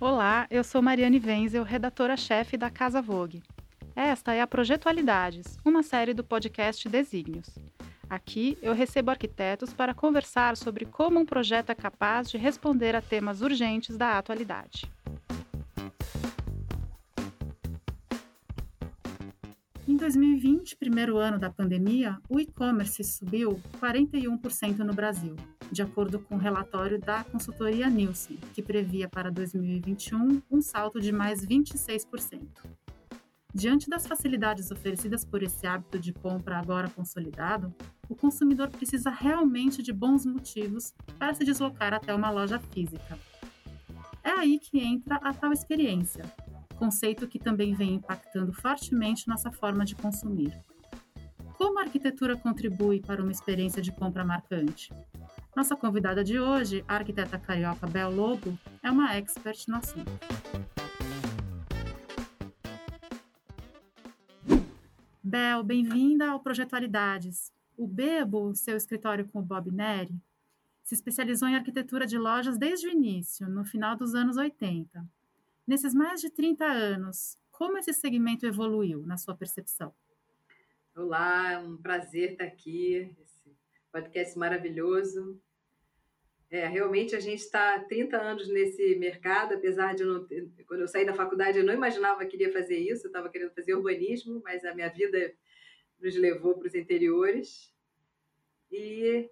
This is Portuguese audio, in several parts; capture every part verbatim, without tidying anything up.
Olá, eu sou Mariane Wenzel, redatora-chefe da Casa Vogue. Esta é a Projetualidades, uma série do podcast Desígnios. Aqui eu recebo arquitetos para conversar sobre como um projeto é capaz de responder a temas urgentes da atualidade. Em dois mil e vinte, primeiro ano da pandemia, o e-commerce subiu quarenta e um por cento no Brasil, de acordo com o relatório da consultoria Nielsen, que previa para dois mil e vinte e um um salto de mais vinte e seis por cento. Diante das facilidades oferecidas por esse hábito de compra agora consolidado, o consumidor precisa realmente de bons motivos para se deslocar até uma loja física. É aí que entra a tal experiência, conceito que também vem impactando fortemente nossa forma de consumir. Como a arquitetura contribui para uma experiência de compra marcante? Nossa convidada de hoje, a arquiteta carioca Bel Lobo, é uma expert no assunto. Bel, bem-vinda ao Projetualidades. O Bebo, seu escritório com o Bob Neri, se especializou em arquitetura de lojas desde o início, no final dos anos oitenta. Nesses mais de trinta anos, como esse segmento evoluiu, na sua percepção? Olá, é um prazer estar aqui, esse podcast maravilhoso. É, realmente a gente está há trinta anos nesse mercado, apesar de não ter, quando eu saí da faculdade eu não imaginava que iria fazer isso, eu estava querendo fazer urbanismo, mas a minha vida nos levou para os interiores. E...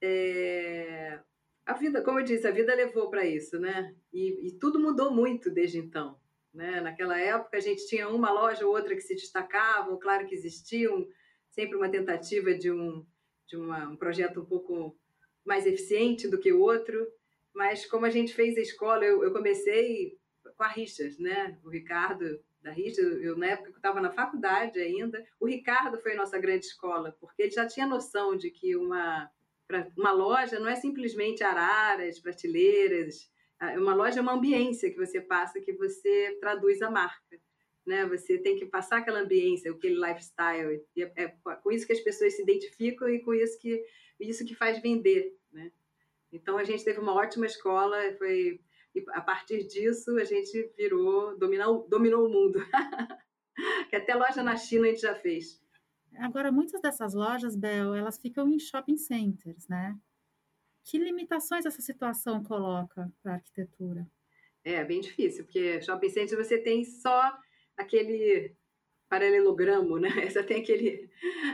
É... A vida, como eu disse, a vida levou para isso, né? E, e tudo mudou muito desde então, né? Naquela época a gente tinha uma loja ou outra que se destacavam, claro que existiam sempre uma tentativa de, um, de uma, um projeto um pouco mais eficiente do que o outro, mas como a gente fez a escola, eu, eu comecei com a Richards, né? O Ricardo da Richa, eu na época eu estava na faculdade ainda, o Ricardo foi a nossa grande escola, porque ele já tinha noção de que uma... Pra uma loja não é simplesmente araras, prateleiras. Uma loja é uma ambiência que você passa, que você traduz a marca, né? Você tem que passar aquela ambiência, aquele lifestyle. E é, é com isso que as pessoas se identificam e com isso que, isso que faz vender, né? Então, a gente teve uma ótima escola. Foi, e a partir disso, a gente virou, dominou, dominou o mundo. Que até loja na China a gente já fez. Agora, muitas dessas lojas, Bel, elas ficam em shopping centers, né? Que limitações essa situação coloca para a arquitetura? É, bem difícil, porque shopping center você tem só aquele paralelogramo, né? Você tem aquele,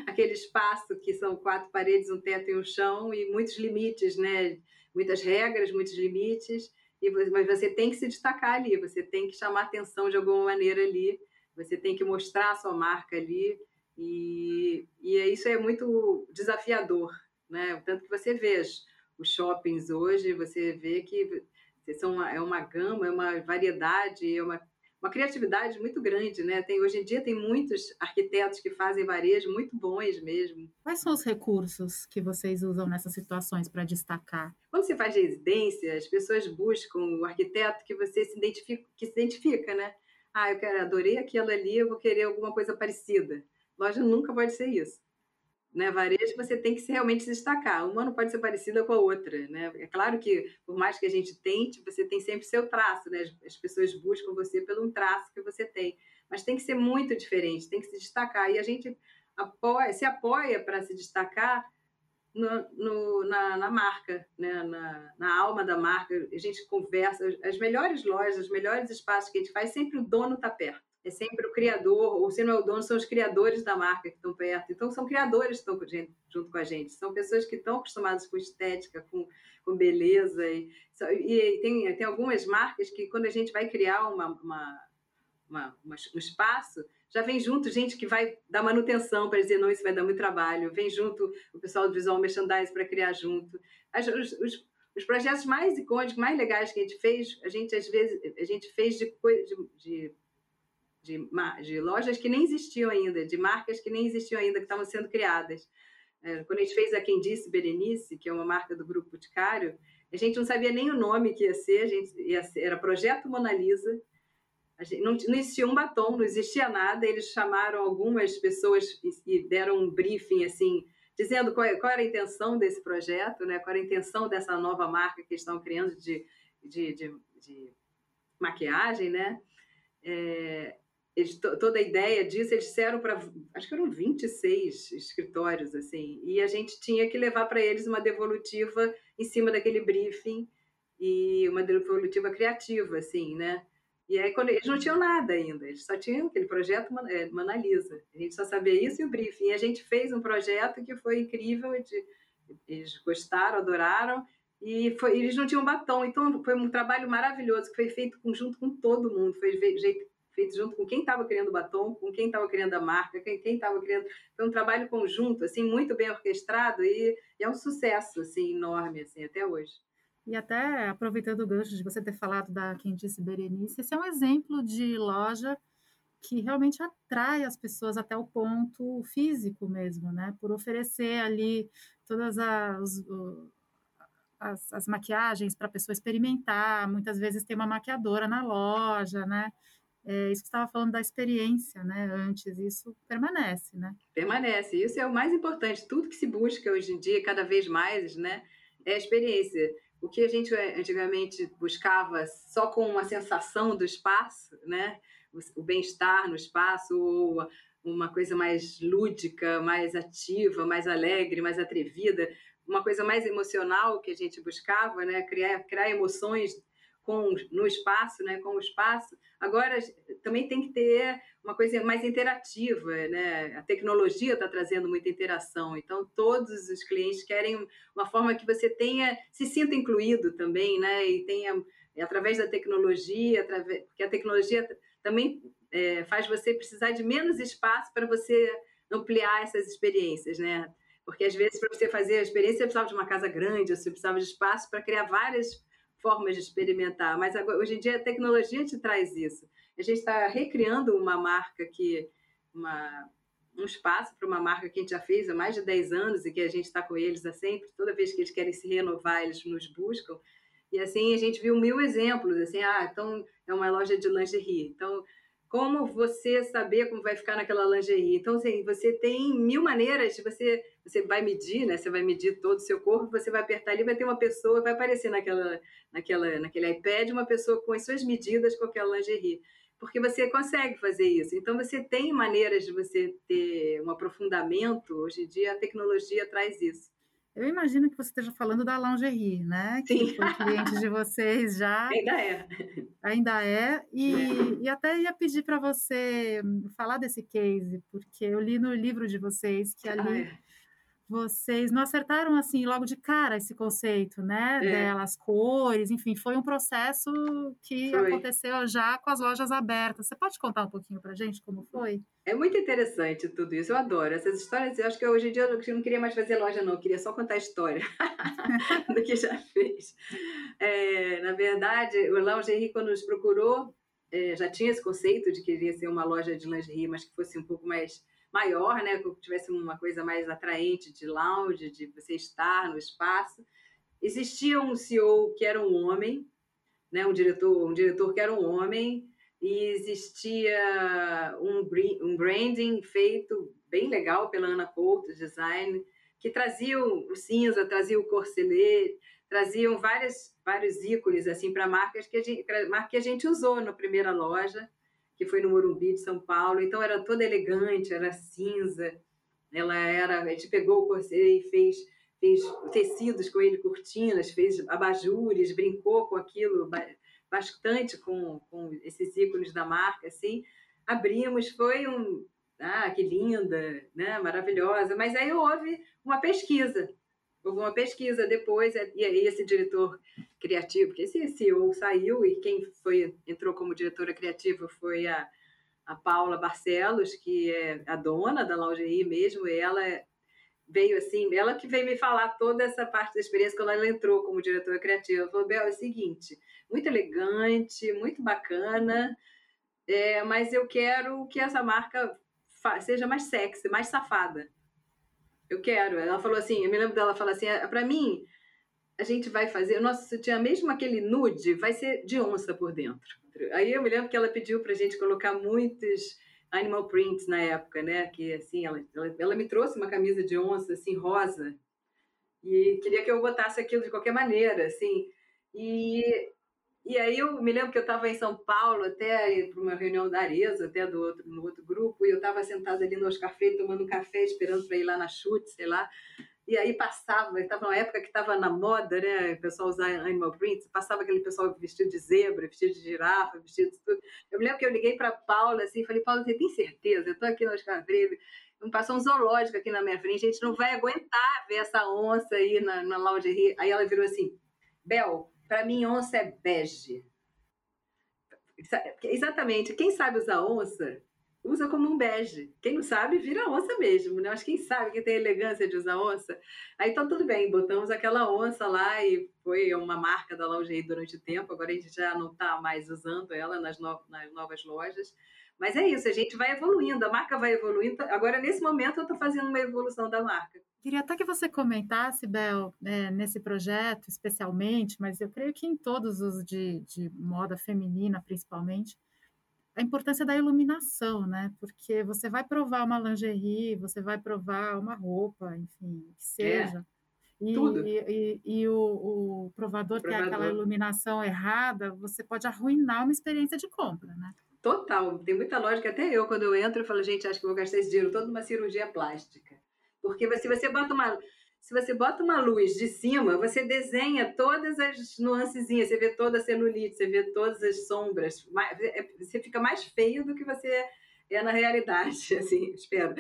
aquele espaço que são quatro paredes, um teto e um chão e muitos limites, né? Muitas regras, muitos limites, e, mas você tem que se destacar ali, você tem que chamar atenção de alguma maneira ali, você tem que mostrar a sua marca ali. E, e isso é muito desafiador, né? Tanto que você vê os shoppings hoje, você vê que são uma, é uma gama, é uma variedade, é uma, uma criatividade muito grande, né? Tem, hoje em dia tem muitos arquitetos que fazem varejo muito bons mesmo. Quais são os recursos que vocês usam nessas situações para destacar? Quando você faz residência, as pessoas buscam o arquiteto que você se identifica, que se identifica, né? Ah, eu quero, adorei aquilo ali, eu vou querer alguma coisa parecida. Loja nunca pode ser isso, né? Varejo você tem que realmente se destacar. Uma não pode ser parecida com a outra, né? É claro que, por mais que a gente tente, você tem sempre seu traço, né? As pessoas buscam você pelo traço que você tem. Mas tem que ser muito diferente, tem que se destacar. E a gente apoia, se apoia para se destacar no, no, na, na marca, né? na, na alma da marca. A gente conversa. As melhores lojas, os melhores espaços que a gente faz, sempre o dono está perto. É sempre o criador, ou se não é o dono, são os criadores da marca que estão perto. Então, são criadores que estão junto com a gente. São pessoas que estão acostumadas com estética, com, com beleza. E, e tem, tem algumas marcas que, quando a gente vai criar uma, uma, uma, uma, um espaço, já vem junto gente que vai dar manutenção para dizer, não, isso vai dar muito trabalho. Vem junto o pessoal do visual merchandising para criar junto. As, os, os, os projetos mais icônicos, mais legais que a gente fez, a gente, às vezes, a gente fez de... de, de De, de lojas que nem existiam ainda, de marcas que nem existiam ainda, que estavam sendo criadas. É, quando a gente fez a Quem Disse Berenice, que é uma marca do Grupo Boticário, a gente não sabia nem o nome que ia ser, a gente ia ser era Projeto Mona Lisa, a gente, não, não existia um batom, não existia nada, eles chamaram algumas pessoas e, e deram um briefing, assim, dizendo qual, qual era a intenção desse projeto, né, qual era a intenção dessa nova marca que eles estão criando de... de, de, de maquiagem, né? É, eles, toda a ideia disso, eles disseram para, acho que eram vinte e seis escritórios, assim, e a gente tinha que levar para eles uma devolutiva em cima daquele briefing, e uma devolutiva criativa, assim, né? E aí, quando, eles não tinham nada ainda, eles só tinham aquele projeto Mona Lisa. A gente só sabia isso e o briefing. E a gente fez um projeto que foi incrível, de, eles gostaram, adoraram, e foi, eles não tinham batom. Então, foi um trabalho maravilhoso, que foi feito junto com todo mundo, foi feito junto com quem estava criando batom, com quem estava criando a marca, quem estava criando... Foi um trabalho conjunto, assim, muito bem orquestrado, e, e é um sucesso, assim, enorme, assim, até hoje. E até aproveitando o gancho de você ter falado da Quem Disse Berenice, esse é um exemplo de loja que realmente atrai as pessoas até o ponto físico mesmo, né? Por oferecer ali todas as, as, as maquiagens para a pessoa experimentar, muitas vezes tem uma maquiadora na loja, né? É, isso que você estava falando da experiência, né? Antes, isso permanece, né? Permanece, isso é o mais importante, tudo que se busca hoje em dia, cada vez mais, né? É a experiência. O que a gente antigamente buscava só com uma sensação do espaço, né? O bem-estar no espaço, ou uma coisa mais lúdica, mais ativa, mais alegre, mais atrevida, uma coisa mais emocional que a gente buscava, né? Criar, criar emoções com, no espaço, né? Com o espaço. Agora, também tem que ter uma coisa mais interativa, né? A tecnologia está trazendo muita interação, então todos os clientes querem uma forma que você tenha, se sinta incluído também, né? E tenha, através da tecnologia, através, porque a tecnologia também é, faz você precisar de menos espaço para você ampliar essas experiências, né? Porque às vezes, para você fazer a experiência, você precisava de uma casa grande, você precisava de espaço para criar várias formas de experimentar, mas agora, hoje em dia a tecnologia te traz isso. A gente está recriando uma marca que, uma, um espaço para uma marca que a gente já fez há mais de dez anos e que a gente está com eles há sempre, toda vez que eles querem se renovar, eles nos buscam, e assim a gente viu mil exemplos, assim, ah, então é uma loja de lingerie, então como você saber como vai ficar naquela lingerie? Então, assim, você tem mil maneiras de você... Você vai medir, né? Você vai medir todo o seu corpo, você vai apertar ali, vai ter uma pessoa, vai aparecer naquela, naquela, naquele iPad uma pessoa com as suas medidas, com aquela lingerie. Porque você consegue fazer isso. Então, você tem maneiras de você ter um aprofundamento. Hoje em dia, a tecnologia traz isso. Eu imagino que você esteja falando da lingerie, né? Sim. Que foi cliente de vocês já. Ainda é. Ainda é. E, é. E até ia pedir para você falar desse case, porque eu li no livro de vocês que ali ah, é. vocês não acertaram assim logo de cara esse conceito, né? É. Dela, as cores, enfim, foi um processo que foi. aconteceu já com as lojas abertas. Você pode contar um pouquinho para a gente como foi? É muito interessante tudo isso, eu adoro essas histórias. Eu acho que hoje em dia eu não queria mais fazer loja, não, eu queria só contar a história do que já fez. É, na verdade, o Lingerie, quando nos procurou, é, já tinha esse conceito de que iria ser uma loja de lingerie, mas que fosse um pouco mais maior, né, que tivesse uma coisa mais atraente de lounge, de você estar no espaço. Existia um C E O que era um homem, né, um diretor, um diretor que era um homem. E existia um, um branding feito bem legal pela Ana Couto Design, que trazia o cinza, trazia o corselet, traziam várias, vários ícones assim, para marcas que a gente, marca que a gente usou na primeira loja, que foi no Morumbi de São Paulo. Então, era toda elegante, era cinza. Ela era, a gente pegou o corselet e fez, fez tecidos com ele, cortinas, fez abajures, brincou com aquilo bastante com, com esses ícones da marca, assim, abrimos, foi um... Ah, que linda, né? Maravilhosa. Mas aí houve uma pesquisa. Houve uma pesquisa depois, e aí esse diretor criativo, que esse C E O saiu, e quem foi, entrou como diretora criativa foi a, a Paula Barcelos, que é a dona da Lounge mesmo, e ela veio assim, ela que veio me falar toda essa parte da experiência quando ela entrou como diretora criativa. Ela falou, Bel, é o seguinte... muito elegante, muito bacana, é, mas eu quero que essa marca fa- seja mais sexy, mais safada. Eu quero. Ela falou assim, eu me lembro dela falar assim, para mim, a gente vai fazer, nossa, sutiã, mesmo aquele nude, vai ser de onça por dentro. Aí eu me lembro que ela pediu pra gente colocar muitos animal prints na época, né? Que assim, ela, ela, ela me trouxe uma camisa de onça, assim, rosa, e queria que eu botasse aquilo de qualquer maneira, assim, e... E aí eu me lembro que eu estava em São Paulo, até para uma reunião da Arezzo, até do outro, no outro grupo, e eu estava sentada ali no Oscar Freire, tomando um café, esperando para ir lá na Chute, sei lá. E aí passava, estava numa época que estava na moda, né, o pessoal usar animal prints, passava aquele pessoal vestido de zebra, vestido de girafa, vestido de tudo. Eu me lembro que eu liguei para a Paula, assim, falei, Paula, você tem certeza? Eu estou aqui no Oscar Freire, não passou um zoológico aqui na minha frente, a gente não vai aguentar ver essa onça aí na, na lingerie. Aí ela virou assim, Bel, para mim, onça é bege. Exatamente. Quem sabe usar onça, usa como um bege. Quem não sabe, vira onça mesmo, né? Mas quem sabe, que tem elegância de usar onça. Aí, então, tudo bem. Botamos aquela onça lá e foi uma marca da lingerie durante o tempo. Agora, a gente já não está mais usando ela nas, no... nas novas lojas. Mas é isso. A gente vai evoluindo. A marca vai evoluindo. Agora, nesse momento, eu estou fazendo uma evolução da marca. Queria até que você comentasse, Bel, é, nesse projeto especialmente, mas eu creio que em todos os de, de moda feminina, principalmente, a importância da iluminação, né? Porque você vai provar uma lingerie, você vai provar uma roupa, enfim, o que seja. É, e, tudo. E, e, e o, o provador tem aquela iluminação errada, você pode arruinar uma experiência de compra, né? Total. Tem muita lógica. Até eu, quando eu entro, eu falo, gente, acho que vou gastar esse dinheiro todo numa cirurgia plástica. Porque se você bota uma, se você bota uma luz de cima, você desenha todas as nuancezinhas, você vê toda a celulite, você vê todas as sombras, você fica mais feio do que você é na realidade, assim, espero.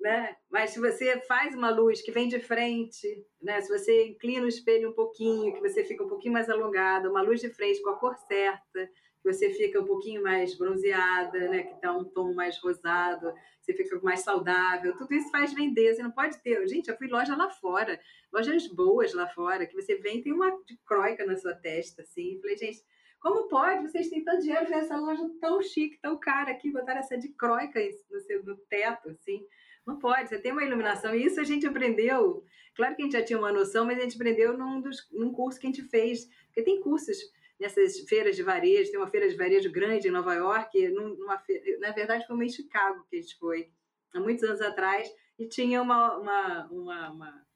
Né? Mas se você faz uma luz que vem de frente, né? Se você inclina o espelho um pouquinho, que você fica um pouquinho mais alongada, uma luz de frente com a cor certa, que você fica um pouquinho mais bronzeada, né? Que dá um tom mais rosado, você fica mais saudável, tudo isso faz vender, você não pode ter. Gente, eu fui loja lá fora, lojas boas lá fora, que você vem e tem uma de croica na sua testa, assim, eu falei, gente, como pode? Vocês têm tanto dinheiro para essa loja tão chique, tão cara aqui, botaram essa de croica no, seu, no teto, assim, não pode, você tem uma iluminação, e isso a gente aprendeu, claro que a gente já tinha uma noção, mas a gente aprendeu num, dos, num curso que a gente fez, porque tem cursos nessas feiras de varejo, tem uma feira de varejo grande em Nova York, numa feira, na verdade foi uma em Chicago que a gente foi, há muitos anos atrás, e tinha uma, uma, uma, uma,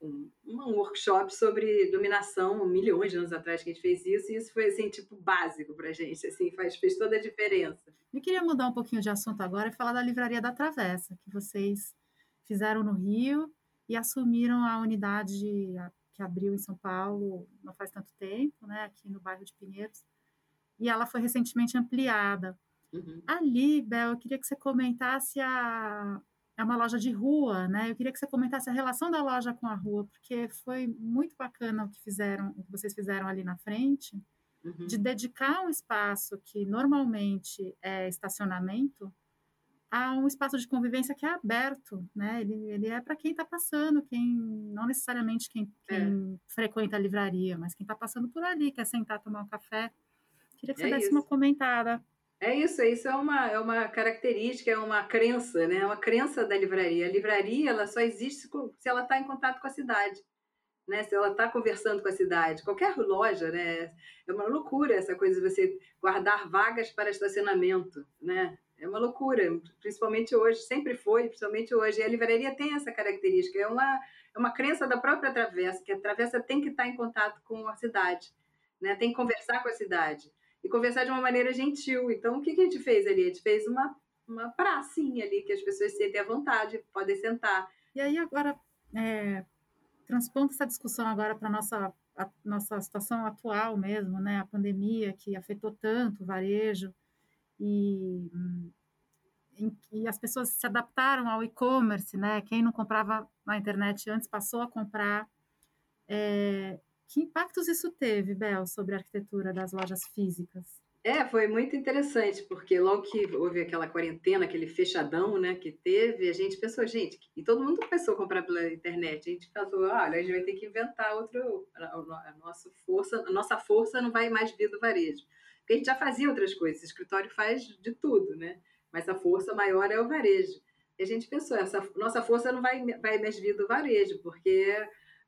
um, um workshop sobre iluminação, milhões de anos atrás que a gente fez isso, e isso foi, assim, tipo, básico pra gente, assim, faz, fez toda a diferença. Eu queria mudar um pouquinho de assunto agora e falar da Livraria da Travessa, que vocês fizeram no Rio e assumiram a unidade... A... que abriu em São Paulo não faz tanto tempo, né, aqui no bairro de Pinheiros, e ela foi recentemente ampliada. Uhum. Ali, Bel, eu queria que você comentasse a... é uma loja de rua, né, eu queria que você comentasse a relação da loja com a rua, porque foi muito bacana o que fizeram, o que vocês fizeram ali na frente, uhum, de dedicar um espaço que normalmente é estacionamento a um espaço de convivência que é aberto, né? Ele, ele é para quem está passando, quem não necessariamente quem, quem é. frequenta a livraria, mas quem está passando por ali, quer sentar, tomar um café. Queria que você é desse isso. uma comentada. É isso, isso é uma, é uma característica, é uma crença, né? É uma crença da livraria. A livraria, ela só existe se ela está em contato com a cidade. Né, se ela está conversando com a cidade, qualquer loja, né, é uma loucura essa coisa de você guardar vagas para estacionamento, né, é uma loucura, principalmente hoje, sempre foi, principalmente hoje, e a livraria tem essa característica, é uma, é uma crença da própria Travessa, que a Travessa tem que estar em contato com a cidade, né, tem que conversar com a cidade, e conversar de uma maneira gentil. Então, o que, que a gente fez ali? A gente fez uma, uma pracinha ali, que as pessoas sentem à vontade, podem sentar. E aí, agora, é... transpondo essa discussão agora para a nossa, a nossa situação atual mesmo, né? A pandemia que afetou tanto o varejo e, e, e as pessoas se adaptaram ao e-commerce, né? Quem não comprava na internet antes passou a comprar. É, que impactos isso teve, Bel, sobre a arquitetura das lojas físicas? É, foi muito interessante, porque logo que houve aquela quarentena, aquele fechadão, né, que teve, a gente pensou, gente, e todo mundo começou a comprar pela internet, a gente pensou, olha, a gente vai ter que inventar outro, a nossa força, a nossa força não vai mais vir do varejo, porque a gente já fazia outras coisas, o escritório faz de tudo, né, mas a força maior é o varejo, e a gente pensou, essa nossa força não vai, vai mais vir do varejo, porque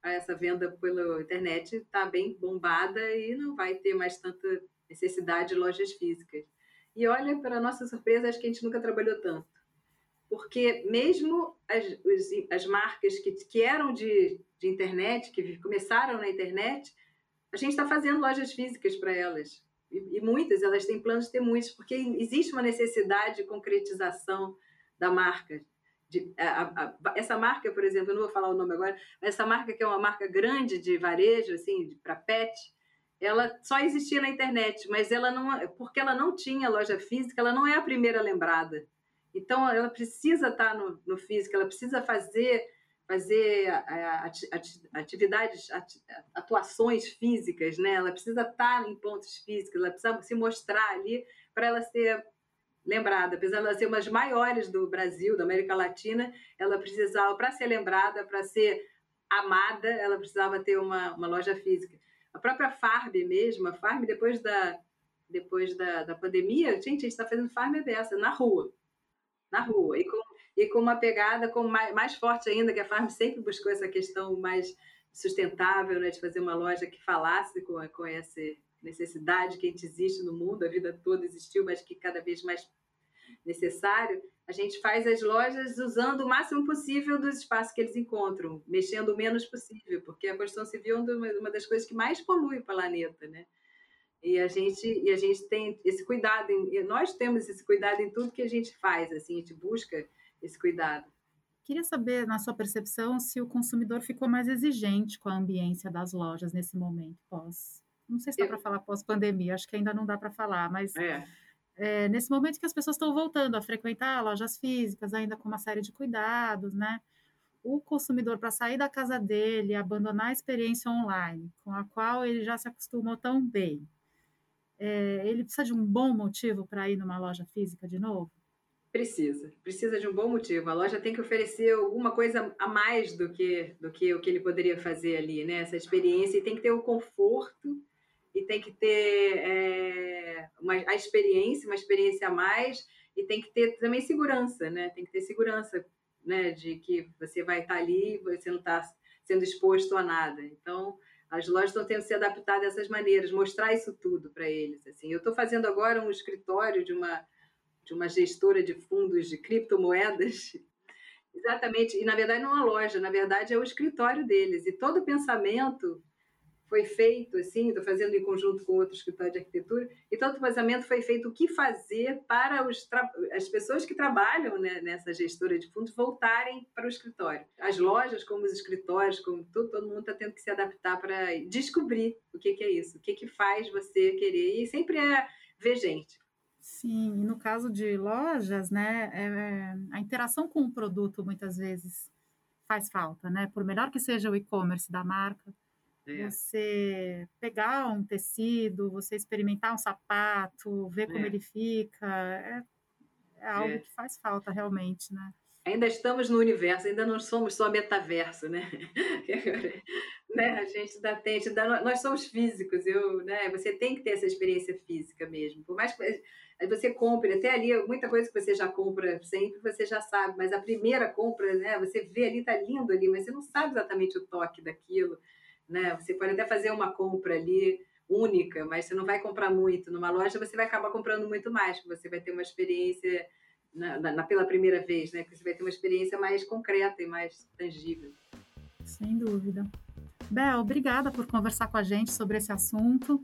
essa venda pela internet está bem bombada e não vai ter mais tanta necessidade de lojas físicas. E olha, para nossa surpresa, acho que a gente nunca trabalhou tanto. Porque mesmo as, as marcas que, que eram de, de internet, que começaram na internet, a gente está fazendo lojas físicas para elas. E, e muitas, elas têm planos de ter muitas, porque existe uma necessidade de concretização da marca. De, a, a, essa marca, por exemplo, eu não vou falar o nome agora, mas essa marca que é uma marca grande de varejo, assim, para pet, ela só existia na internet, mas ela não, porque ela não tinha loja física, ela não é a primeira lembrada. Então, ela precisa estar no, no físico, ela precisa fazer, fazer atividades, atuações físicas, né? Ela precisa estar em pontos físicos, ela precisa se mostrar ali para ela ser lembrada. Apesar de ela ser uma das maiores do Brasil, da América Latina, ela precisava, para ser lembrada, para ser amada, ela precisava ter uma, uma loja física. A própria Farm mesmo, a Farm, depois da, depois da, da pandemia, gente, a gente está fazendo Farm é dessa, na rua. Na rua, e com, e com uma pegada com mais, mais forte ainda, que a Farm sempre buscou essa questão mais sustentável, né, de fazer uma loja que falasse com, com essa necessidade que a gente existe no mundo, a vida toda existiu, mas que cada vez mais necessário. A gente faz as lojas usando o máximo possível dos espaços que eles encontram, mexendo o menos possível, porque a construção civil é uma, uma das coisas que mais polui o planeta, né? E a gente, e a gente tem esse cuidado, em, nós temos esse cuidado em tudo que a gente faz, assim, a gente busca esse cuidado. Queria saber, na sua percepção, se o consumidor ficou mais exigente com a ambiência das lojas nesse momento pós... Não sei se dá Eu... para falar pós-pandemia, acho que ainda não dá para falar, mas é. É, nesse momento que as pessoas estão voltando a frequentar lojas físicas, ainda com uma série de cuidados, né? O consumidor, para sair da casa dele e abandonar a experiência online, com a qual ele já se acostumou tão bem, É, ele precisa de um bom motivo para ir numa loja física de novo? Precisa, precisa de um bom motivo. A loja tem que oferecer alguma coisa a mais do que, do que o que ele poderia fazer ali, né? Essa experiência, e tem que ter o conforto, e tem que ter é, uma, a experiência, uma experiência a mais, e tem que ter também segurança, né? Tem que ter segurança, né? De que você vai estar ali, você não está sendo exposto a nada. Então... as lojas estão tendo que se adaptar dessas maneiras, mostrar isso tudo para eles. Assim, eu estou fazendo agora um escritório de uma, de uma gestora de fundos de criptomoedas, exatamente, e na verdade não é uma loja, na verdade é o escritório deles, e todo o pensamento foi feito, assim, estou fazendo em conjunto com outro escritório de arquitetura, e todo o pensamento foi feito o que fazer para os tra- as pessoas que trabalham, né, nessa gestora de fundos voltarem para o escritório. As lojas, como os escritórios, como tudo, todo mundo está tendo que se adaptar para descobrir o que, que é isso, o que, que faz você querer, e sempre é ver gente. Sim, e no caso de lojas, né, é, a interação com o produto muitas vezes faz falta, né? Por melhor que seja o e-commerce da marca, você pegar um tecido, você experimentar um sapato, ver como é. ele fica, é, é algo é. que faz falta realmente, né? Ainda estamos no universo, ainda não somos só metaverso, né? né? A gente ainda tem, a gente ainda, nós somos físicos, eu, né? Você tem que ter essa experiência física mesmo. Por mais que você compre, até ali, muita coisa que você já compra sempre, você já sabe, mas a primeira compra, né? Você vê ali, tá lindo ali, mas você não sabe exatamente o toque daquilo. Né? Você pode até fazer uma compra ali única, mas você não vai comprar muito. Numa loja você vai acabar comprando muito mais, porque você vai ter uma experiência na, na, pela primeira vez, né? Porque você vai ter uma experiência mais concreta e mais tangível. Sem dúvida. Bel, obrigada por conversar com a gente sobre esse assunto.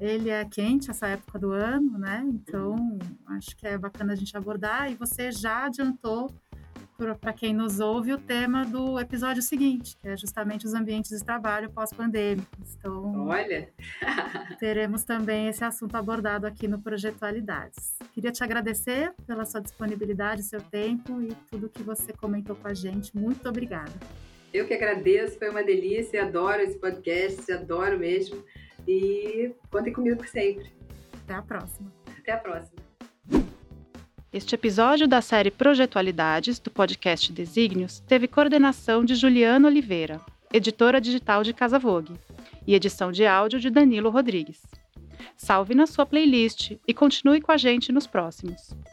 Ele é quente essa época do ano, né? Então uhum. acho que é bacana a gente abordar. E você já adiantou para quem nos ouve, o tema do episódio seguinte, que é justamente os ambientes de trabalho pós-pandêmicos. Então, olha! teremos também esse assunto abordado aqui no Projetualidades. Queria te agradecer pela sua disponibilidade, seu tempo e tudo que você comentou com a gente. Muito obrigada. Eu que agradeço, foi uma delícia, adoro esse podcast, adoro mesmo. E contem comigo sempre. Até a próxima. Até a próxima. Este episódio da série Projetualidades, do podcast Desígnios, teve coordenação de Juliana Oliveira, editora digital de Casa Vogue, e edição de áudio de Danilo Rodrigues. Salve na sua playlist e continue com a gente nos próximos.